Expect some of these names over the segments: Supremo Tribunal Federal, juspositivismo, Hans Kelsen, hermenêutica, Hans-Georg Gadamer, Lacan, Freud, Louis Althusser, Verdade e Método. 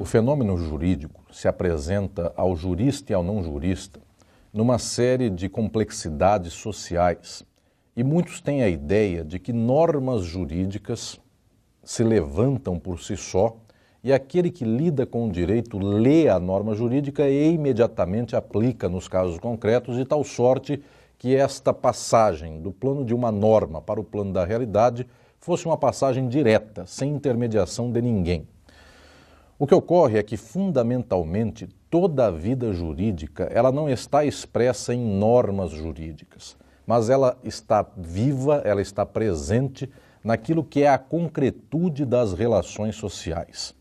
O fenômeno jurídico se apresenta ao jurista e ao não jurista numa série de complexidades sociais, e muitos têm a ideia de que normas jurídicas se levantam por si só e aquele que lida com o direito lê a norma jurídica e imediatamente aplica nos casos concretos, de tal sorte que esta passagem do plano de uma norma para o plano da realidade fosse uma passagem direta, sem intermediação de ninguém. O que ocorre é que, fundamentalmente, toda a vida jurídica ela não está expressa em normas jurídicas, mas ela está viva, ela está presente naquilo que é a concretude das relações sociais.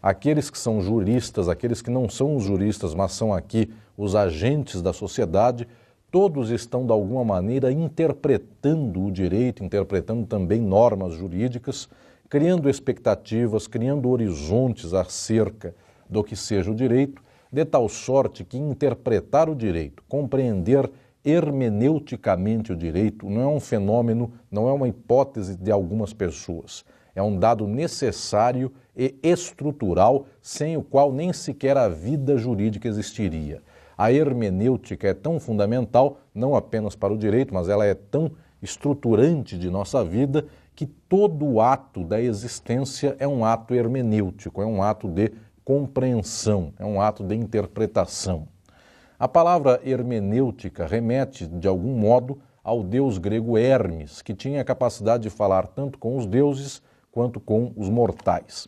Aqueles que são juristas, aqueles que não são os juristas, mas são aqui os agentes da sociedade, todos estão, de alguma maneira, interpretando o direito, interpretando também normas jurídicas, criando expectativas, criando horizontes acerca do que seja o direito, de tal sorte que interpretar o direito, compreender hermeneuticamente o direito, não é um fenômeno, não é uma hipótese de algumas pessoas. É um dado necessário e estrutural, sem o qual nem sequer a vida jurídica existiria. A hermenêutica é tão fundamental, não apenas para o direito, mas ela é tão estruturante de nossa vida, que todo ato da existência é um ato hermenêutico, é um ato de compreensão, é um ato de interpretação. A palavra hermenêutica remete, de algum modo, ao deus grego Hermes, que tinha a capacidade de falar tanto com os deuses quanto com os mortais.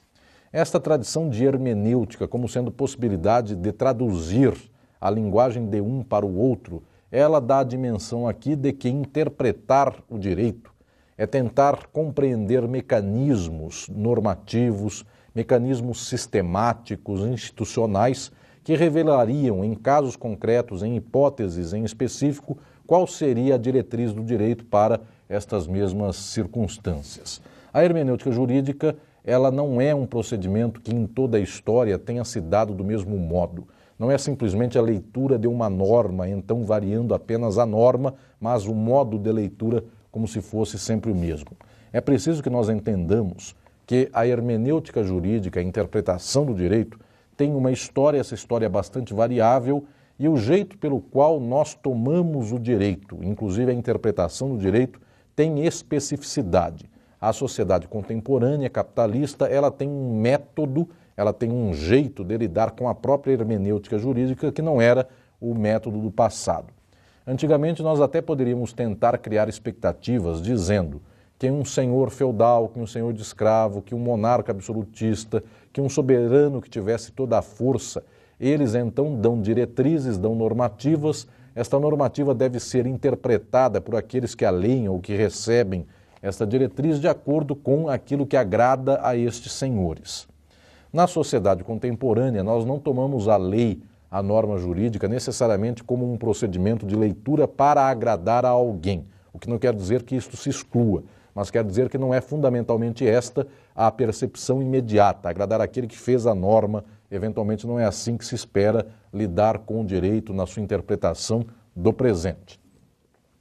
Esta tradição de hermenêutica, como sendo possibilidade de traduzir a linguagem de um para o outro, ela dá a dimensão aqui de que interpretar o direito é tentar compreender mecanismos normativos, mecanismos sistemáticos, institucionais, que revelariam em casos concretos, em hipóteses em específico, qual seria a diretriz do direito para estas mesmas circunstâncias. A hermenêutica jurídica, ela não é um procedimento que em toda a história tenha se dado do mesmo modo. Não é simplesmente a leitura de uma norma, então variando apenas a norma, mas o modo de leitura como se fosse sempre o mesmo. É preciso que nós entendamos que a hermenêutica jurídica, a interpretação do direito, tem uma história, essa história é bastante variável, e o jeito pelo qual nós tomamos o direito, inclusive a interpretação do direito, tem especificidade. A sociedade contemporânea, capitalista, ela tem um método, ela tem um jeito de lidar com a própria hermenêutica jurídica que não era o método do passado. Antigamente nós até poderíamos tentar criar expectativas dizendo que um senhor feudal, que um senhor de escravo, que um monarca absolutista, que um soberano que tivesse toda a força, eles então dão diretrizes, dão normativas. Esta normativa deve ser interpretada por aqueles que a leem ou que recebem esta diretriz de acordo com aquilo que agrada a estes senhores. Na sociedade contemporânea, nós não tomamos a lei, a norma jurídica, necessariamente como um procedimento de leitura para agradar a alguém, o que não quer dizer que isto se exclua, mas quer dizer que não é fundamentalmente esta a percepção imediata, agradar aquele que fez a norma, eventualmente não é assim que se espera lidar com o direito na sua interpretação do presente.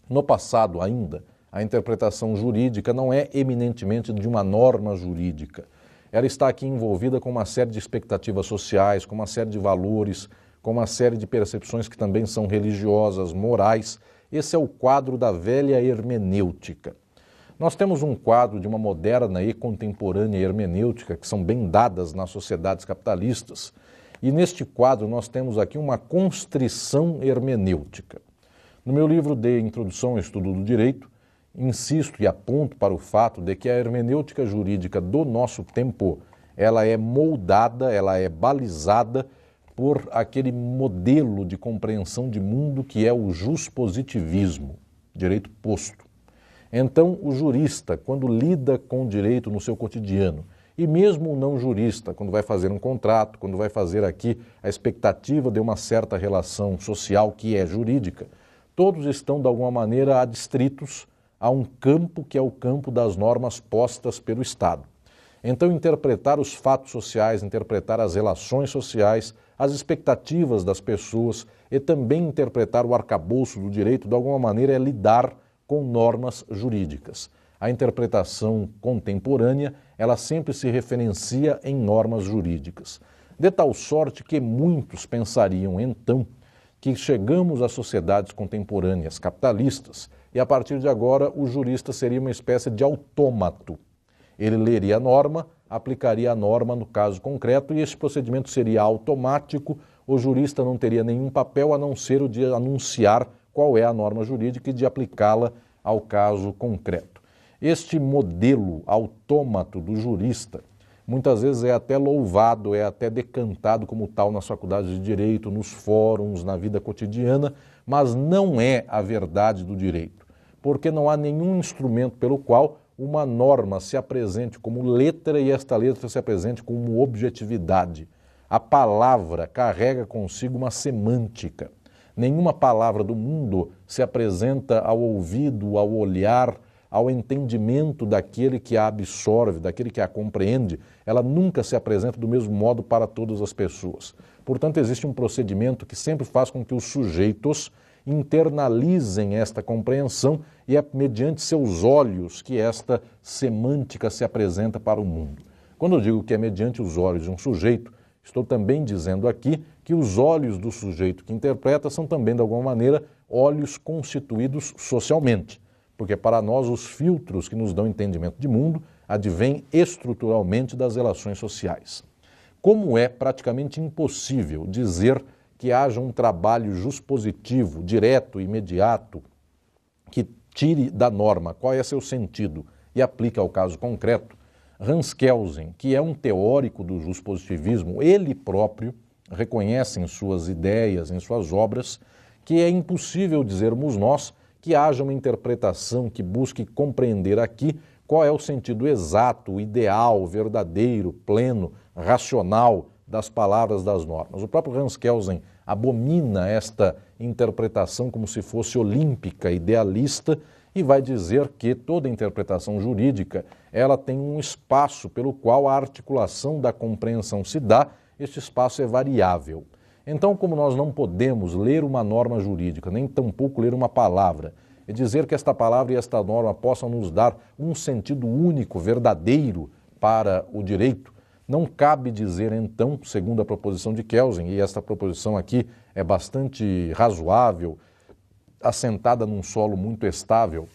No passado ainda, a interpretação jurídica não é eminentemente de uma norma jurídica, ela está aqui envolvida com uma série de expectativas sociais, com uma série de valores, com uma série de percepções que também são religiosas, morais. Esse é o quadro da velha hermenêutica. Nós temos um quadro de uma moderna e contemporânea hermenêutica, que são bem dadas nas sociedades capitalistas, e neste quadro nós temos aqui uma constrição hermenêutica. No meu livro de Introdução ao Estudo do Direito, insisto e aponto para o fato de que a hermenêutica jurídica do nosso tempo, ela é moldada, ela é balizada por aquele modelo de compreensão de mundo que é o juspositivismo, direito posto. Então, o jurista, quando lida com o direito no seu cotidiano, e mesmo o não jurista, quando vai fazer um contrato, quando vai fazer aqui a expectativa de uma certa relação social que é jurídica, todos estão, de alguma maneira, adstritos a um campo que é o campo das normas postas pelo Estado. Então, interpretar os fatos sociais, interpretar as relações sociais, as expectativas das pessoas e também interpretar o arcabouço do direito, de alguma maneira, é lidar com normas jurídicas. A interpretação contemporânea, ela sempre se referencia em normas jurídicas. de tal sorte que muitos pensariam, então, que chegamos às sociedades contemporâneas capitalistas e, a partir de agora, o jurista seria uma espécie de autômato. Ele leria a norma, aplicaria a norma no caso concreto e esse procedimento seria automático. O jurista não teria nenhum papel a não ser o de anunciar qual é a norma jurídica e de aplicá-la ao caso concreto. Este modelo autômato do jurista muitas vezes é até louvado, é até decantado como tal nas faculdades de direito, nos fóruns, na vida cotidiana, mas não é a verdade do direito, porque não há nenhum instrumento pelo qual uma norma se apresente como letra e esta letra se apresente como objetividade. A palavra carrega consigo uma semântica. Nenhuma palavra do mundo se apresenta ao ouvido, ao olhar, ao entendimento daquele que a absorve, daquele que a compreende. Ela nunca se apresenta do mesmo modo para todas as pessoas. Portanto, existe um procedimento que sempre faz com que os sujeitos internalizem esta compreensão e é mediante seus olhos que esta semântica se apresenta para o mundo. Quando eu digo que é mediante os olhos de um sujeito, estou também dizendo aqui que os olhos do sujeito que interpreta são também, de alguma maneira, olhos constituídos socialmente, porque para nós os filtros que nos dão entendimento de mundo advêm estruturalmente das relações sociais. Como é praticamente impossível dizer que haja um trabalho juspositivo, direto, imediato, que tire da norma qual é seu sentido e aplique ao caso concreto, Hans Kelsen, que é um teórico do juspositivismo, ele próprio reconhece em suas ideias, em suas obras, que é impossível dizermos nós que haja uma interpretação que busque compreender aqui qual é o sentido exato, ideal, verdadeiro, pleno, racional das palavras das normas. O próprio Hans Kelsen abomina esta interpretação como se fosse olímpica, idealista, e vai dizer que toda interpretação jurídica ela tem um espaço pelo qual a articulação da compreensão se dá, este espaço é variável. Então, como nós não podemos ler uma norma jurídica, nem tampouco ler uma palavra, e dizer que esta palavra e esta norma possam nos dar um sentido único, verdadeiro para o direito, não cabe dizer, então, segundo a proposição de Kelsen, e esta proposição aqui é bastante razoável, assentada num solo muito estável,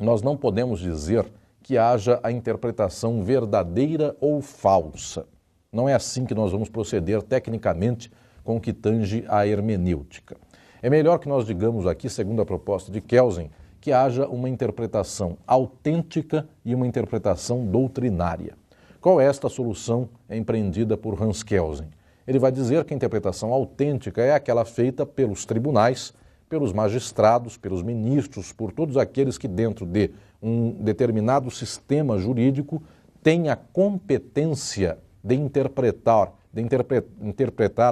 nós não podemos dizer que haja a interpretação verdadeira ou falsa. Não é assim que nós vamos proceder tecnicamente com o que tange à hermenêutica. É melhor que nós digamos aqui, segundo a proposta de Kelsen, que haja uma interpretação autêntica e uma interpretação doutrinária. Qual é esta solução empreendida por Hans Kelsen? Ele vai dizer que a interpretação autêntica é aquela feita pelos tribunais, pelos magistrados, pelos ministros, por todos aqueles que dentro de um determinado sistema jurídico têm a competência de interpretar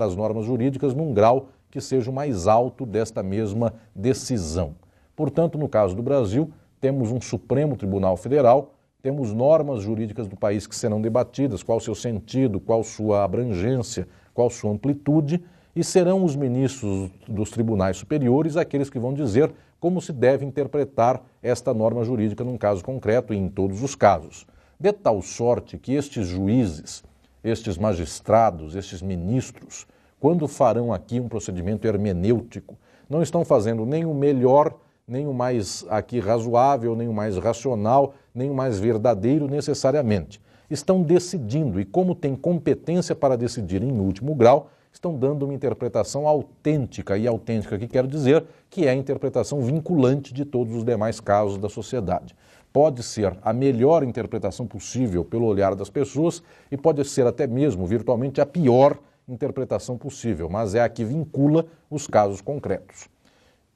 as normas jurídicas num grau que seja o mais alto desta mesma decisão. Portanto, no caso do Brasil, temos um Supremo Tribunal Federal, temos normas jurídicas do país que serão debatidas, qual o seu sentido, qual sua abrangência, qual sua amplitude, e serão os ministros dos tribunais superiores aqueles que vão dizer como se deve interpretar esta norma jurídica num caso concreto e em todos os casos. De tal sorte que estes juízes, estes magistrados, estes ministros, quando farão aqui um procedimento hermenêutico, não estão fazendo nem o melhor, nem o mais aqui razoável, nem o mais racional, nem o mais verdadeiro necessariamente. Estão decidindo e como tem competência para decidir em último grau, estão dando uma interpretação autêntica, e autêntica que quero dizer que é a interpretação vinculante de todos os demais casos da sociedade. Pode ser a melhor interpretação possível pelo olhar das pessoas e pode ser até mesmo virtualmente a pior interpretação possível, mas é a que vincula os casos concretos.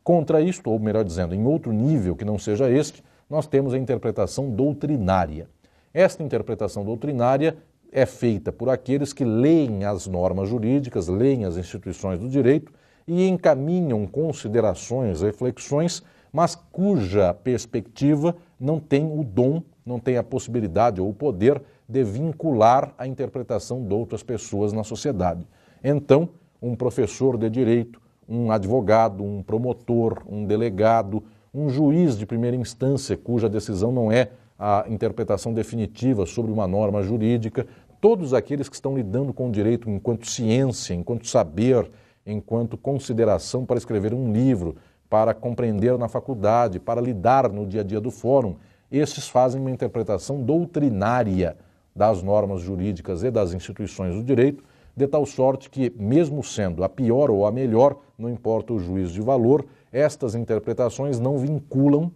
Contra isto, ou melhor dizendo, em outro nível que não seja este, nós temos a interpretação doutrinária. Esta interpretação doutrinária é feita por aqueles que leem as normas jurídicas, leem as instituições do direito e encaminham considerações, reflexões, mas cuja perspectiva não tem o dom, não tem a possibilidade ou o poder de vincular a interpretação de outras pessoas na sociedade. Então, um professor de direito, um advogado, um promotor, um delegado, um juiz de primeira instância, cuja decisão não é a interpretação definitiva sobre uma norma jurídica, todos aqueles que estão lidando com o direito enquanto ciência, enquanto saber, enquanto consideração para escrever um livro, para compreender na faculdade, para lidar no dia a dia do fórum. Esses fazem uma interpretação doutrinária das normas jurídicas e das instituições do direito, de tal sorte que, mesmo sendo a pior ou a melhor, não importa o juízo de valor, estas interpretações não vinculam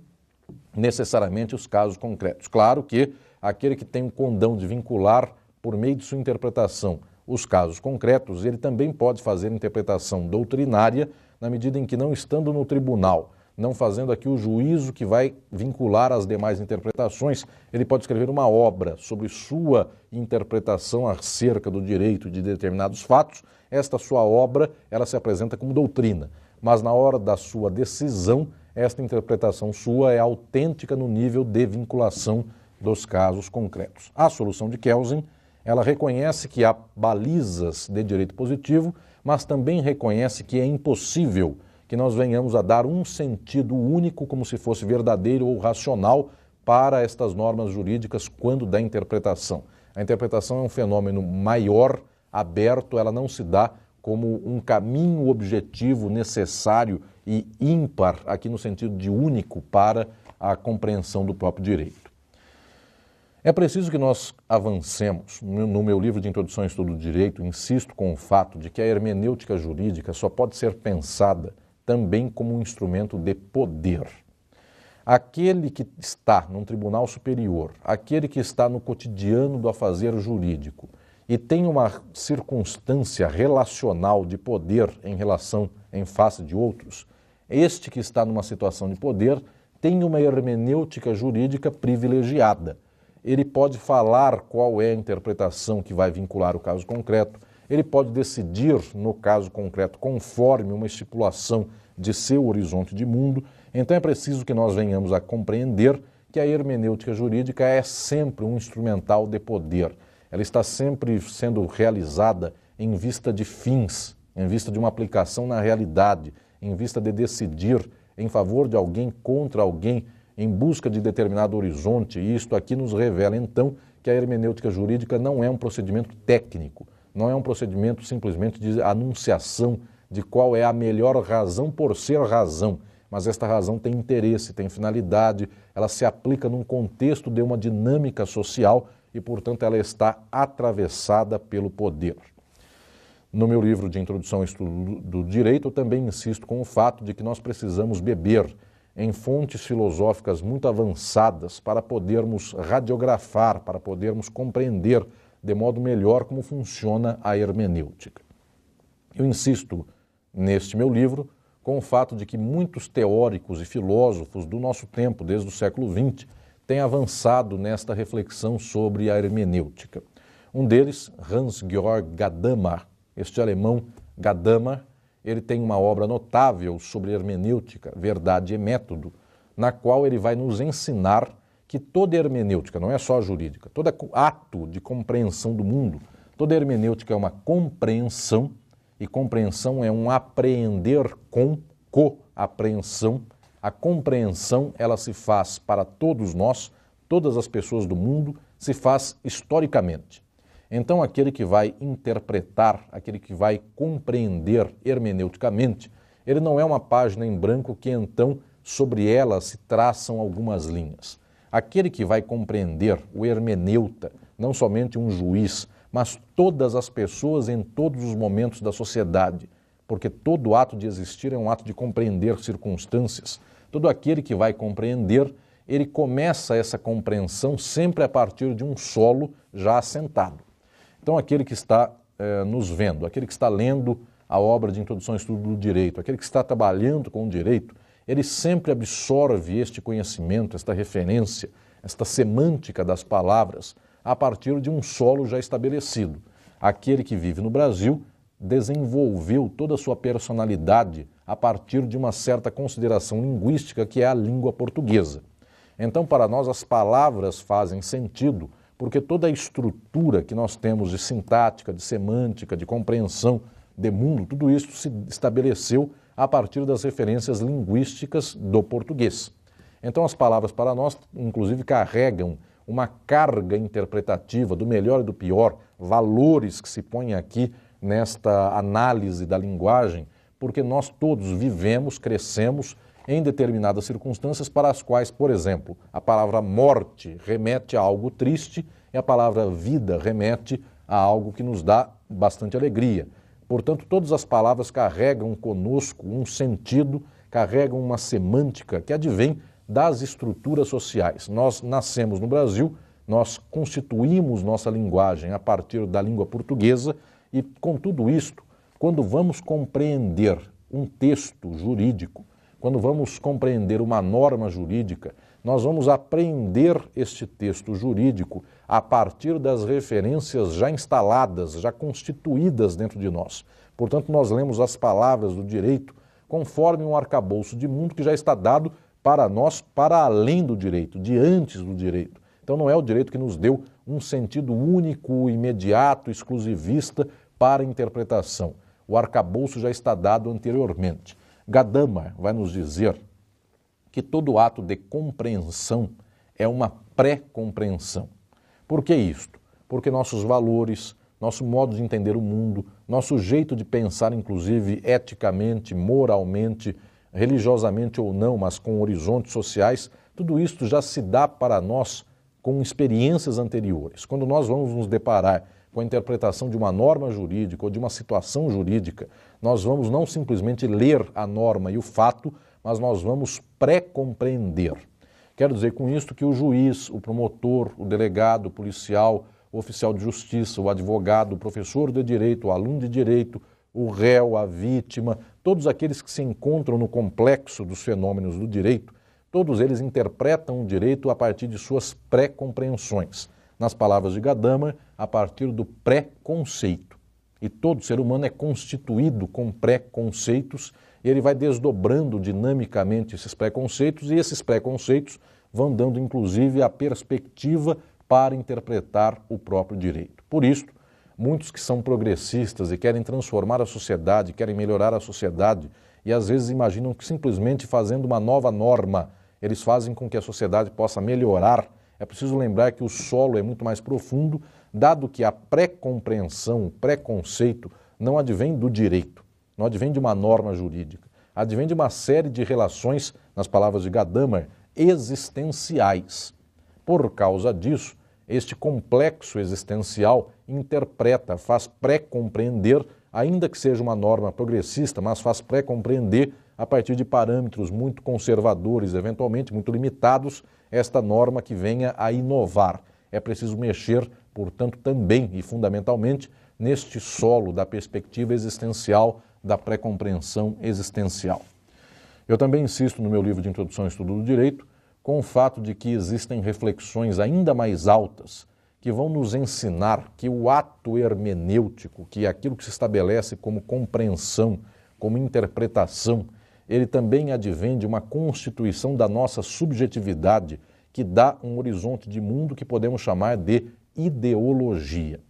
necessariamente os casos concretos. Claro que aquele que tem o condão de vincular, por meio de sua interpretação, os casos concretos, ele também pode fazer interpretação doutrinária, na medida em que, não estando no tribunal, não fazendo aqui o juízo que vai vincular as demais interpretações, ele pode escrever uma obra sobre sua interpretação acerca do direito de determinados fatos. Esta sua obra, ela se apresenta como doutrina, mas na hora da sua decisão, esta interpretação sua é autêntica no nível de vinculação dos casos concretos. A solução de Kelsen, ela reconhece que há balizas de direito positivo, mas também reconhece que é impossível que nós venhamos a dar um sentido único, como se fosse verdadeiro ou racional, para estas normas jurídicas quando da interpretação. A interpretação é um fenômeno maior, aberto, ela não se dá como um caminho objetivo necessário e ímpar, aqui no sentido de único, para a compreensão do próprio direito. É preciso que nós avancemos. No meu livro de Introdução ao Estudo do Direito, insisto com o fato de que a hermenêutica jurídica só pode ser pensada também como um instrumento de poder. Aquele que está num tribunal superior, aquele que está no cotidiano do afazer jurídico e tem uma circunstância relacional de poder em face de outros, este que está numa situação de poder tem uma hermenêutica jurídica privilegiada. Ele pode falar qual é a interpretação que vai vincular o caso concreto, ele pode decidir no caso concreto conforme uma estipulação de seu horizonte de mundo. Então é preciso que nós venhamos a compreender que a hermenêutica jurídica é sempre um instrumental de poder. Ela está sempre sendo realizada em vista de fins, em vista de uma aplicação na realidade, em vista de decidir em favor de alguém, contra alguém, em busca de determinado horizonte. E isto aqui nos revela, então, que a hermenêutica jurídica não é um procedimento técnico, não é um procedimento simplesmente de anunciação de qual é a melhor razão por ser razão, mas esta razão tem interesse, tem finalidade, ela se aplica num contexto de uma dinâmica social e, portanto, ela está atravessada pelo poder. No meu livro de Introdução ao Estudo do Direito, eu também insisto com o fato de que nós precisamos beber em fontes filosóficas muito avançadas para podermos radiografar, para podermos compreender de modo melhor como funciona a hermenêutica. Eu insisto neste meu livro com o fato de que muitos teóricos e filósofos do nosso tempo, desde o século XX, têm avançado nesta reflexão sobre a hermenêutica. Um deles, Hans-Georg Gadamer, este alemão Gadamer, ele tem uma obra notável sobre hermenêutica, Verdade e Método, na qual ele vai nos ensinar que toda hermenêutica, não é só jurídica, todo ato de compreensão do mundo, toda hermenêutica é uma compreensão, e compreensão é um apreender com coapreensão. A compreensão, ela se faz para todos nós, todas as pessoas do mundo, se faz historicamente. Então, aquele que vai interpretar, aquele que vai compreender hermeneuticamente, ele não é uma página em branco que, então, sobre ela se traçam algumas linhas. Aquele que vai compreender, o hermeneuta, não somente um juiz, mas todas as pessoas em todos os momentos da sociedade, porque todo ato de existir é um ato de compreender circunstâncias. Todo aquele que vai compreender, ele começa essa compreensão sempre a partir de um solo já assentado. Então, aquele que está nos vendo, aquele que está lendo a obra de Introdução ao Estudo do Direito, aquele que está trabalhando com o direito, ele sempre absorve este conhecimento, esta referência, esta semântica das palavras, a partir de um solo já estabelecido. Aquele que vive no Brasil desenvolveu toda a sua personalidade a partir de uma certa consideração linguística, que é a língua portuguesa. Então, para nós, as palavras fazem sentido, porque toda a estrutura que nós temos de sintática, de semântica, de compreensão de mundo, tudo isso se estabeleceu a partir das referências linguísticas do português. Então, as palavras para nós, inclusive, carregam uma carga interpretativa do melhor e do pior, valores que se põem aqui nesta análise da linguagem, porque nós todos vivemos, crescemos em determinadas circunstâncias para as quais, por exemplo, a palavra morte remete a algo triste e a palavra vida remete a algo que nos dá bastante alegria. Portanto, todas as palavras carregam conosco um sentido, carregam uma semântica que advém das estruturas sociais. Nós nascemos no Brasil, nós constituímos nossa linguagem a partir da língua portuguesa e, com tudo isto, quando vamos compreender um texto jurídico, quando vamos compreender uma norma jurídica, nós vamos aprender este texto jurídico a partir das referências já instaladas, já constituídas dentro de nós. Portanto, nós lemos as palavras do direito conforme um arcabouço de mundo que já está dado para nós, para além do direito, de antes do direito. Então, não é o direito que nos deu um sentido único, imediato, exclusivista para interpretação. O arcabouço já está dado anteriormente. Gadamer vai nos dizer que todo ato de compreensão é uma pré-compreensão. Por que isto? Porque nossos valores, nosso modo de entender o mundo, nosso jeito de pensar, inclusive eticamente, moralmente, religiosamente ou não, mas com horizontes sociais, tudo isto já se dá para nós com experiências anteriores. Quando nós vamos nos deparar com a interpretação de uma norma jurídica ou de uma situação jurídica, nós vamos não simplesmente ler a norma e o fato, mas nós vamos pré-compreender. Quero dizer com isto que o juiz, o promotor, o delegado, o policial, o oficial de justiça, o advogado, o professor de direito, o aluno de direito, o réu, a vítima, todos aqueles que se encontram no complexo dos fenômenos do direito, todos eles interpretam o direito a partir de suas pré-compreensões. Nas palavras de Gadamer, a partir do pré-conceito. E todo ser humano é constituído com pré-conceitos e ele vai desdobrando dinamicamente esses pré-conceitos e esses pré-conceitos vão dando, inclusive, a perspectiva para interpretar o próprio direito. Por isso, muitos que são progressistas e querem transformar a sociedade, querem melhorar a sociedade e às vezes imaginam que simplesmente fazendo uma nova norma eles fazem com que a sociedade possa melhorar. É preciso lembrar que o solo é muito mais profundo, dado que a pré-compreensão, o pré-conceito, não advém do direito, não advém de uma norma jurídica, advém de uma série de relações, nas palavras de Gadamer, existenciais. Por causa disso, este complexo existencial interpreta, faz pré-compreender, ainda que seja uma norma progressista, mas faz pré-compreender a partir de parâmetros muito conservadores, eventualmente muito limitados, esta norma que venha a inovar. É preciso mexer, portanto, também e fundamentalmente neste solo da perspectiva existencial, da pré-compreensão existencial. Eu também insisto no meu livro de introdução ao estudo do direito com o fato de que existem reflexões ainda mais altas que vão nos ensinar que o ato hermenêutico, que é aquilo que se estabelece como compreensão, como interpretação, ele também advém de uma constituição da nossa subjetividade que dá um horizonte de mundo que podemos chamar de ideologia.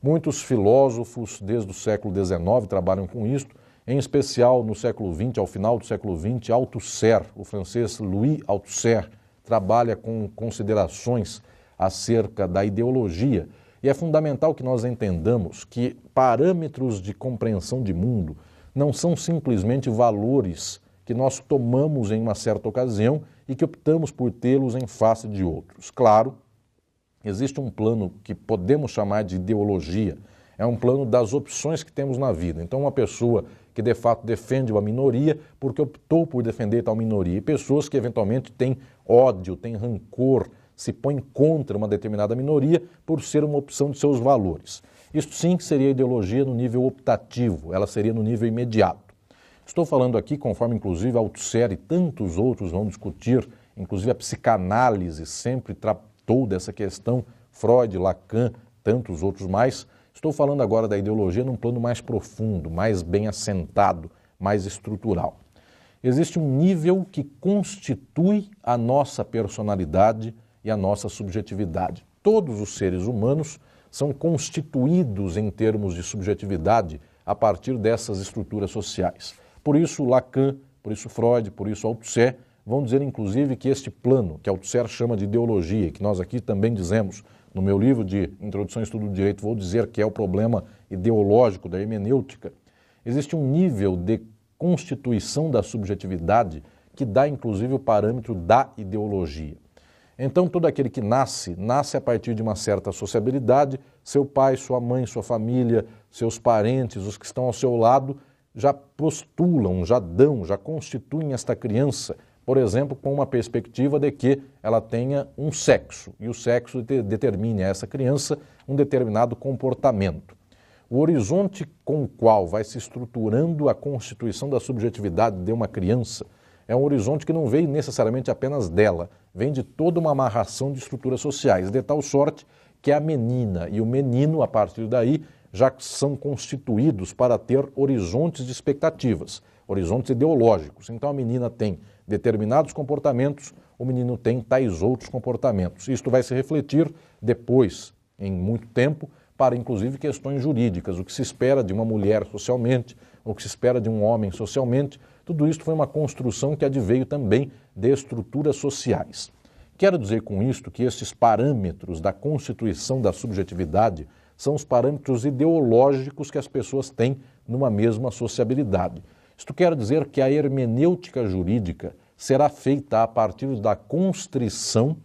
Muitos filósofos desde o século XIX trabalham com isto, em especial no século XX, ao final do século XX, Althusser, o francês Louis Althusser, trabalha com considerações acerca da ideologia e é fundamental que nós entendamos que parâmetros de compreensão de mundo não são simplesmente valores que nós tomamos em uma certa ocasião e que optamos por tê-los em face de outros. Claro, existe um plano que podemos chamar de ideologia, é um plano das opções que temos na vida. Então, uma pessoa que de fato defende uma minoria porque optou por defender tal minoria, e pessoas que eventualmente têm ódio, têm rancor, se põem contra uma determinada minoria por ser uma opção de seus valores. Isto sim que seria ideologia no nível optativo, ela seria no nível imediato. Estou falando aqui, conforme inclusive Althusser e tantos outros vão discutir, inclusive a psicanálise sempre tratou dessa questão, Freud, Lacan, tantos outros mais. Estou falando agora da ideologia num plano mais profundo, mais bem assentado, mais estrutural. Existe um nível que constitui a nossa personalidade e a nossa subjetividade. Todos os seres humanos são constituídos em termos de subjetividade a partir dessas estruturas sociais. Por isso Lacan, por isso Freud, por isso Althusser vão dizer, inclusive, que este plano, que Althusser chama de ideologia, que nós aqui também dizemos, no meu livro de Introdução ao Estudo do Direito, vou dizer que é o problema ideológico da hermenêutica, existe um nível de constituição da subjetividade que dá, inclusive, o parâmetro da ideologia. Então, todo aquele que nasce a partir de uma certa sociabilidade, seu pai, sua mãe, sua família, seus parentes, os que estão ao seu lado, já postulam, já dão, já constituem esta criança, por exemplo, com uma perspectiva de que ela tenha um sexo, e o sexo determine a essa criança um determinado comportamento. O horizonte com o qual vai se estruturando a constituição da subjetividade de uma criança é um horizonte que não vem necessariamente apenas dela, vem de toda uma amarração de estruturas sociais, de tal sorte que a menina e o menino, a partir daí, já são constituídos para ter horizontes de expectativas, horizontes ideológicos. Então a menina tem determinados comportamentos, o menino tem tais outros comportamentos. Isto vai se refletir depois, em muito tempo, para inclusive questões jurídicas, o que se espera de uma mulher socialmente, o que se espera de um homem socialmente. Tudo isso foi uma construção que adveio também de estruturas sociais. Quero dizer com isto que esses parâmetros da constituição da subjetividade são os parâmetros ideológicos que as pessoas têm numa mesma sociabilidade. Isto quer dizer que a hermenêutica jurídica será feita a partir da constrição,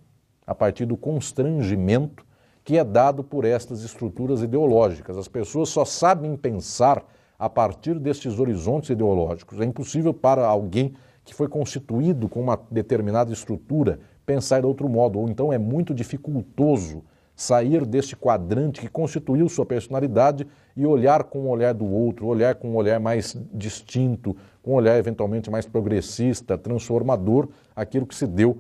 a partir do constrangimento que é dado por estas estruturas ideológicas. As pessoas só sabem pensar a partir destes horizontes ideológicos. É impossível para alguém que foi constituído com uma determinada estrutura pensar de outro modo, ou então é muito dificultoso sair deste quadrante que constituiu sua personalidade e olhar com o olhar do outro, olhar com um olhar mais distinto, com um olhar eventualmente mais progressista, transformador, aquilo que se deu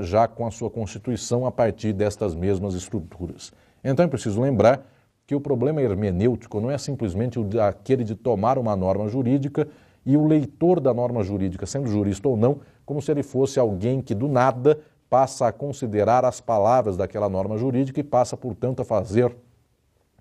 já com a sua constituição a partir destas mesmas estruturas. Então é preciso lembrar que o problema hermenêutico não é simplesmente aquele de tomar uma norma jurídica e o leitor da norma jurídica, sendo jurista ou não, como se ele fosse alguém que do nada passa a considerar as palavras daquela norma jurídica e passa, portanto, a fazer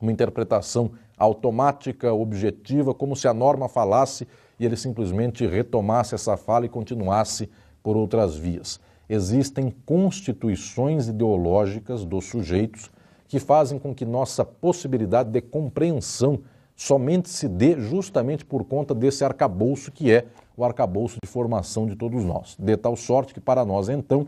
uma interpretação automática, objetiva, como se a norma falasse e ele simplesmente retomasse essa fala e continuasse por outras vias. Existem constituições ideológicas dos sujeitos que fazem com que nossa possibilidade de compreensão somente se dê justamente por conta desse arcabouço que é o arcabouço de formação de todos nós. De tal sorte que para nós, então,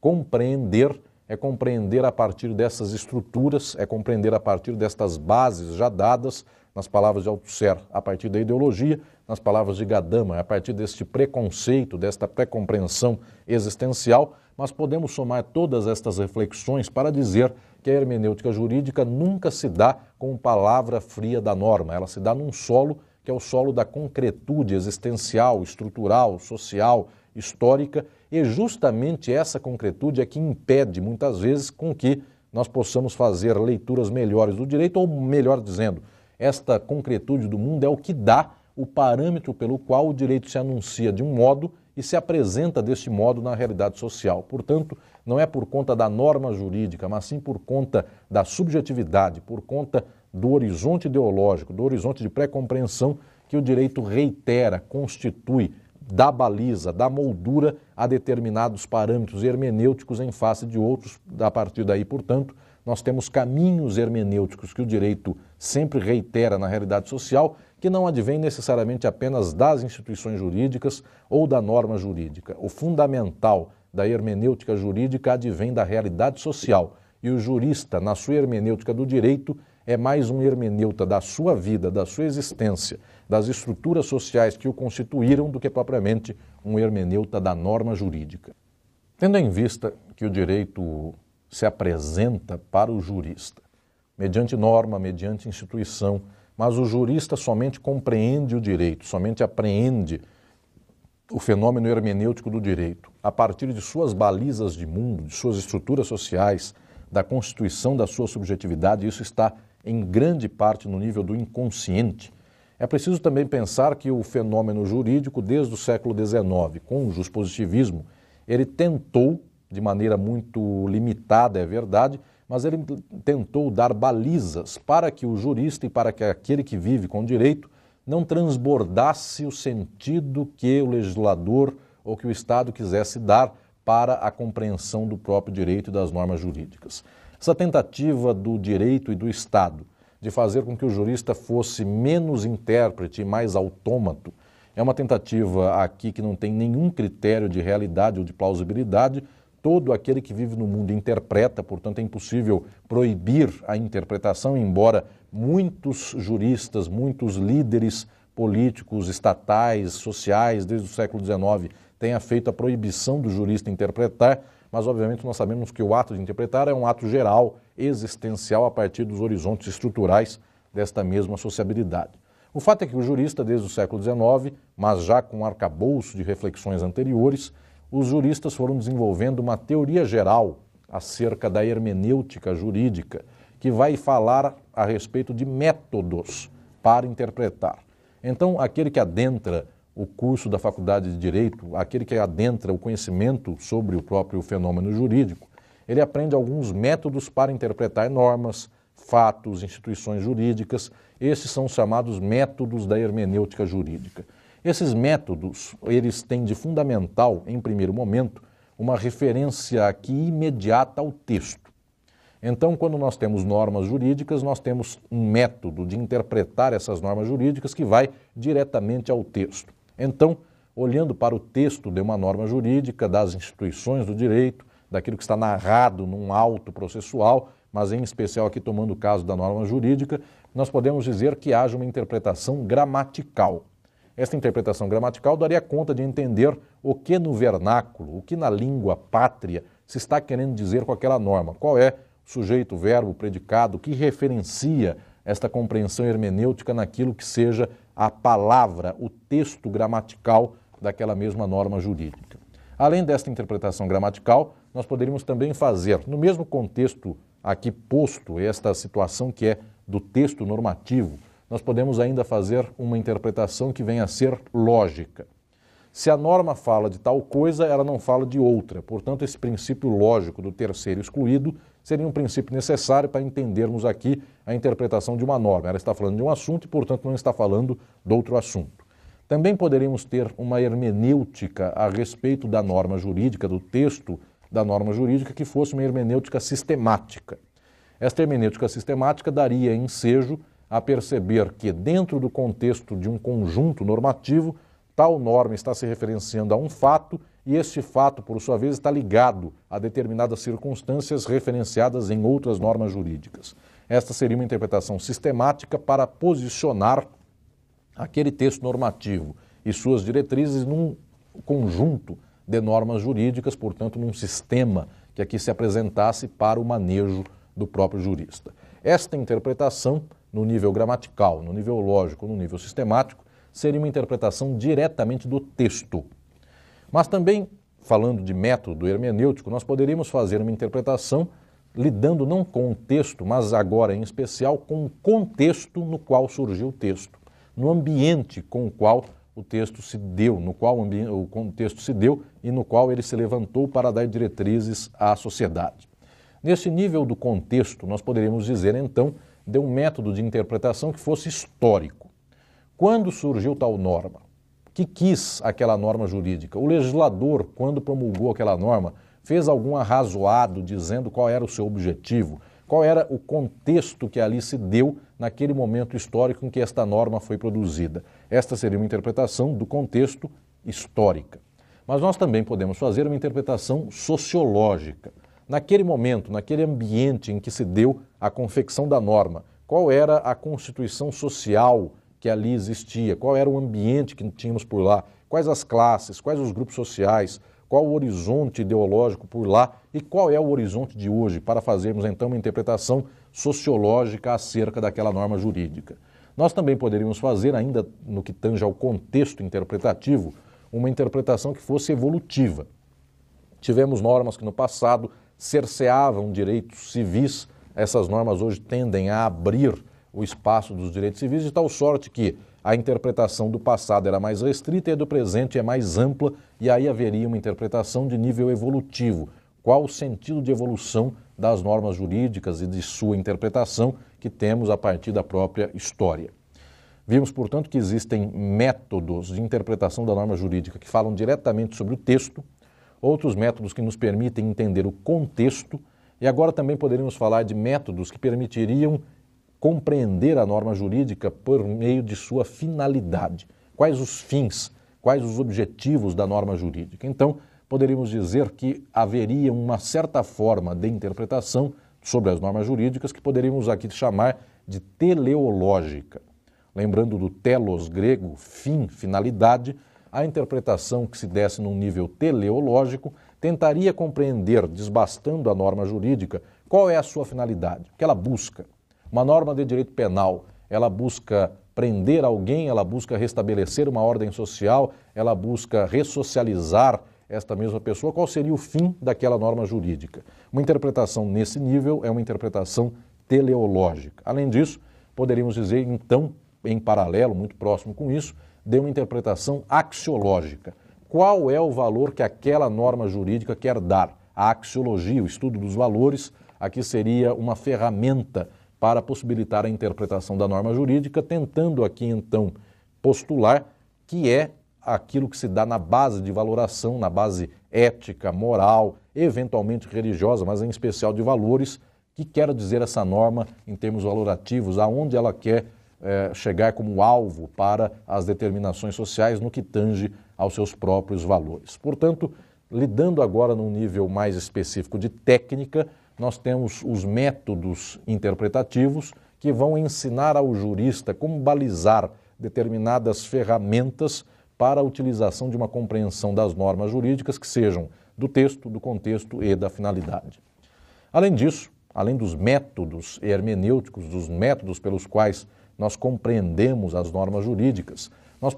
compreender é compreender a partir dessas estruturas, é compreender a partir destas bases já dadas, nas palavras de Althusser, a partir da ideologia, nas palavras de Gadamer, a partir deste preconceito, desta pré-compreensão existencial, mas podemos somar todas estas reflexões para dizer que a hermenêutica jurídica nunca se dá com palavra fria da norma, ela se dá num solo que é o solo da concretude existencial, estrutural, social, histórica, e justamente essa concretude é que impede muitas vezes com que nós possamos fazer leituras melhores do direito, ou melhor dizendo, esta concretude do mundo é o que dá o parâmetro pelo qual o direito se anuncia de um modo e se apresenta deste modo na realidade social. Portanto, não é por conta da norma jurídica, mas sim por conta da subjetividade, por conta do horizonte ideológico, do horizonte de pré-compreensão que o direito reitera, constitui, dá baliza, dá moldura a determinados parâmetros hermenêuticos em face de outros. A partir daí, portanto, nós temos caminhos hermenêuticos que o direito sempre reitera na realidade social, que não advém necessariamente apenas das instituições jurídicas ou da norma jurídica. O fundamental da hermenêutica jurídica advém da realidade social, e o jurista, na sua hermenêutica do direito, é mais um hermeneuta da sua vida, da sua existência, das estruturas sociais que o constituíram, do que propriamente um hermeneuta da norma jurídica. Tendo em vista que o direito se apresenta para o jurista, mediante norma, mediante instituição, mas o jurista somente compreende o direito, somente apreende o fenômeno hermenêutico do direito a partir de suas balizas de mundo, de suas estruturas sociais, da constituição da sua subjetividade. Isso está em grande parte no nível do inconsciente. É preciso também pensar que o fenômeno jurídico, desde o século XIX, com o juspositivismo, ele tentou, de maneira muito limitada, é verdade, mas ele tentou dar balizas para que o jurista e para que aquele que vive com direito não transbordasse o sentido que o legislador, ou que o Estado quisesse dar para a compreensão do próprio direito e das normas jurídicas. Essa tentativa do direito e do Estado de fazer com que o jurista fosse menos intérprete e mais autômato é uma tentativa aqui que não tem nenhum critério de realidade ou de plausibilidade. Todo aquele que vive no mundo interpreta, portanto é impossível proibir a interpretação, embora muitos juristas, muitos líderes políticos, estatais, sociais, desde o século XIX, tenha feito a proibição do jurista interpretar, mas obviamente nós sabemos que o ato de interpretar é um ato geral, existencial, a partir dos horizontes estruturais desta mesma sociabilidade. O fato é que o jurista, desde o século XIX, mas já com um arcabouço de reflexões anteriores, os juristas foram desenvolvendo uma teoria geral acerca da hermenêutica jurídica, que vai falar a respeito de métodos para interpretar. Então, aquele que adentra o curso da Faculdade de Direito, aquele que adentra o conhecimento sobre o próprio fenômeno jurídico, ele aprende alguns métodos para interpretar normas, fatos, instituições jurídicas. Esses são os chamados métodos da hermenêutica jurídica. Esses métodos, eles têm de fundamental, em primeiro momento, uma referência aqui imediata ao texto. Então, quando nós temos normas jurídicas, nós temos um método de interpretar essas normas jurídicas que vai diretamente ao texto. Então, olhando para o texto de uma norma jurídica, das instituições do direito, daquilo que está narrado num auto processual, mas em especial aqui tomando o caso da norma jurídica, nós podemos dizer que haja uma interpretação gramatical. Esta interpretação gramatical daria conta de entender o que no vernáculo, o que na língua pátria se está querendo dizer com aquela norma. Qual é o sujeito, verbo, predicado, que referencia esta compreensão hermenêutica naquilo que seja a palavra, o texto gramatical daquela mesma norma jurídica. Além desta interpretação gramatical, nós poderíamos também fazer, no mesmo contexto aqui posto, esta situação que é do texto normativo, nós podemos ainda fazer uma interpretação que venha a ser lógica. Se a norma fala de tal coisa, ela não fala de outra. Portanto, esse princípio lógico do terceiro excluído seria um princípio necessário para entendermos aqui a interpretação de uma norma. Ela está falando de um assunto e, portanto, não está falando de outro assunto. Também poderíamos ter uma hermenêutica a respeito da norma jurídica, do texto da norma jurídica, que fosse uma hermenêutica sistemática. Esta hermenêutica sistemática daria ensejo a perceber que, dentro do contexto de um conjunto normativo, tal norma está se referenciando a um fato e este fato, por sua vez, está ligado a determinadas circunstâncias referenciadas em outras normas jurídicas. Esta seria uma interpretação sistemática para posicionar aquele texto normativo e suas diretrizes num conjunto de normas jurídicas, portanto, num sistema que aqui se apresentasse para o manejo do próprio jurista. Esta interpretação, no nível gramatical, no nível lógico, no nível sistemático, seria uma interpretação diretamente do texto. Mas também, falando de método hermenêutico, nós poderíamos fazer uma interpretação lidando não com o texto, mas agora em especial com o contexto no qual surgiu o texto, no ambiente com o qual o texto se deu, no qual o contexto se deu e no qual ele se levantou para dar diretrizes à sociedade. Nesse nível do contexto, nós poderíamos dizer, então, de um método de interpretação que fosse histórico. Quando surgiu tal norma? Que quis aquela norma jurídica? O legislador, quando promulgou aquela norma, fez algum arrazoado dizendo qual era o seu objetivo, qual era o contexto que ali se deu naquele momento histórico em que esta norma foi produzida. Esta seria uma interpretação do contexto histórica. Mas nós também podemos fazer uma interpretação sociológica. Naquele momento, naquele ambiente em que se deu a confecção da norma, qual era a constituição social que ali existia, qual era o ambiente que tínhamos por lá, quais as classes, quais os grupos sociais, qual o horizonte ideológico por lá e qual é o horizonte de hoje, para fazermos então uma interpretação sociológica acerca daquela norma jurídica. Nós também poderíamos fazer, ainda no que tange ao contexto interpretativo, uma interpretação que fosse evolutiva. Tivemos normas que no passado cerceavam direitos civis, essas normas hoje tendem a abrir o espaço dos direitos civis de tal sorte que a interpretação do passado era mais restrita e a do presente é mais ampla, e aí haveria uma interpretação de nível evolutivo. Qual o sentido de evolução das normas jurídicas e de sua interpretação que temos a partir da própria história? Vimos, portanto, que existem métodos de interpretação da norma jurídica que falam diretamente sobre o texto, outros métodos que nos permitem entender o contexto, e agora também poderíamos falar de métodos que permitiriam compreender a norma jurídica por meio de sua finalidade. Quais os fins, quais os objetivos da norma jurídica? Então, poderíamos dizer que haveria uma certa forma de interpretação sobre as normas jurídicas que poderíamos aqui chamar de teleológica. Lembrando do telos grego, fim, finalidade, a interpretação que se desse num nível teleológico tentaria compreender, desbastando a norma jurídica, qual é a sua finalidade, o que ela busca. Uma norma de direito penal, ela busca prender alguém, ela busca restabelecer uma ordem social, ela busca ressocializar esta mesma pessoa, qual seria o fim daquela norma jurídica. Uma interpretação nesse nível é uma interpretação teleológica. Além disso, poderíamos dizer, então, em paralelo, muito próximo com isso, de uma interpretação axiológica. Qual é o valor que aquela norma jurídica quer dar? A axiologia, o estudo dos valores, aqui seria uma ferramenta para possibilitar a interpretação da norma jurídica, tentando aqui, então, postular que é aquilo que se dá na base de valoração, na base ética, moral, eventualmente religiosa, mas em especial de valores, que quer dizer essa norma em termos valorativos, aonde ela quer chegar como alvo para as determinações sociais no que tange aos seus próprios valores. Portanto, lidando agora num nível mais específico de técnica, nós temos os métodos interpretativos que vão ensinar ao jurista como balizar determinadas ferramentas para a utilização de uma compreensão das normas jurídicas que sejam do texto, do contexto e da finalidade. Além disso, além dos métodos hermenêuticos, dos métodos pelos quais nós compreendemos as normas jurídicas, nós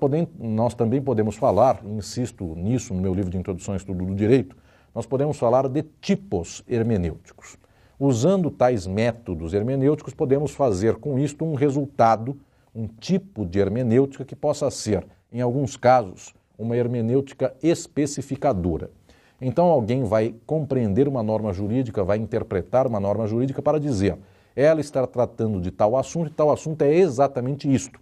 também podemos falar, insisto nisso no meu livro de introdução ao estudo do direito, nós podemos falar de tipos hermenêuticos. Usando tais métodos hermenêuticos, podemos fazer com isto um resultado, um tipo de hermenêutica que possa ser, em alguns casos, uma hermenêutica especificadora. Então alguém vai compreender uma norma jurídica, vai interpretar uma norma jurídica para dizer: ela está tratando de tal assunto, e tal assunto é exatamente isto.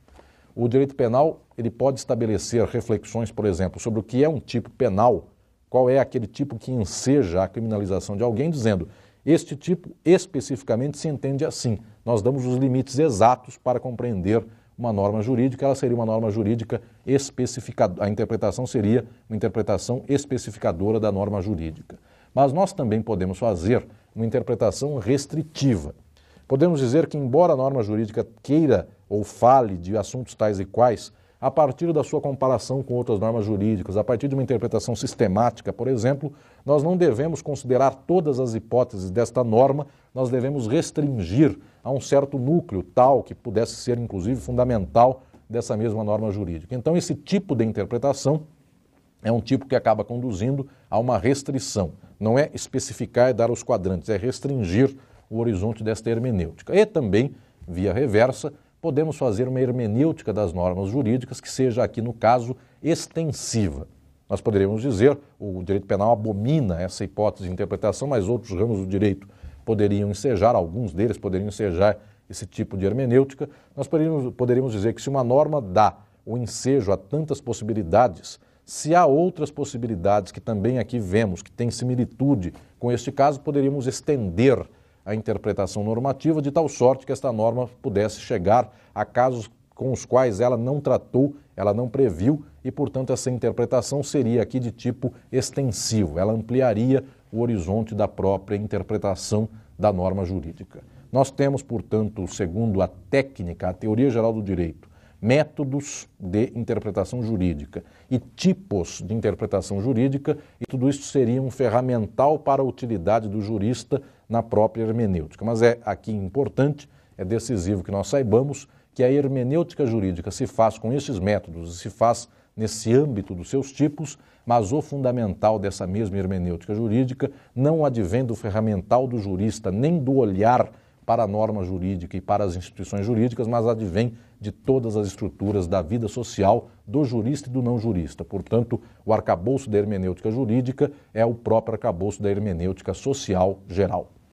O direito penal, ele pode estabelecer reflexões, por exemplo, sobre o que é um tipo penal, qual é aquele tipo que enseja a criminalização de alguém, dizendo: este tipo especificamente se entende assim. Nós damos os limites exatos para compreender uma norma jurídica, ela seria uma norma jurídica especificadora, a interpretação seria uma interpretação especificadora da norma jurídica. Mas nós também podemos fazer uma interpretação restritiva. Podemos dizer que, embora a norma jurídica queira ou fale de assuntos tais e quais, a partir da sua comparação com outras normas jurídicas, a partir de uma interpretação sistemática, por exemplo, nós não devemos considerar todas as hipóteses desta norma, nós devemos restringir a um certo núcleo tal que pudesse ser, inclusive, fundamental dessa mesma norma jurídica. Então, esse tipo de interpretação é um tipo que acaba conduzindo a uma restrição. Não é especificar e dar os quadrantes, é restringir o horizonte desta hermenêutica. E também, via reversa, podemos fazer uma hermenêutica das normas jurídicas que seja aqui, no caso, extensiva. Nós poderíamos dizer, o direito penal abomina essa hipótese de interpretação, mas outros ramos do direito poderiam ensejar, alguns deles poderiam ensejar esse tipo de hermenêutica. Nós poderíamos dizer que, se uma norma dá o ensejo a tantas possibilidades, se há outras possibilidades que também aqui vemos, que têm similitude com este caso, poderíamos estender a interpretação normativa de tal sorte que esta norma pudesse chegar a casos com os quais ela não tratou, ela não previu, e, portanto, essa interpretação seria aqui de tipo extensivo, ela ampliaria o horizonte da própria interpretação da norma jurídica. Nós temos, portanto, segundo a técnica, a teoria geral do direito, métodos de interpretação jurídica e tipos de interpretação jurídica, e tudo isso seria um ferramental para a utilidade do jurista na própria hermenêutica. Mas é aqui importante, é decisivo que nós saibamos que a hermenêutica jurídica se faz com esses métodos, se faz nesse âmbito dos seus tipos, mas o fundamental dessa mesma hermenêutica jurídica não advém do ferramental do jurista, nem do olhar para a norma jurídica e para as instituições jurídicas, mas advém de todas as estruturas da vida social do jurista e do não jurista. Portanto, o arcabouço da hermenêutica jurídica é o próprio arcabouço da hermenêutica social geral.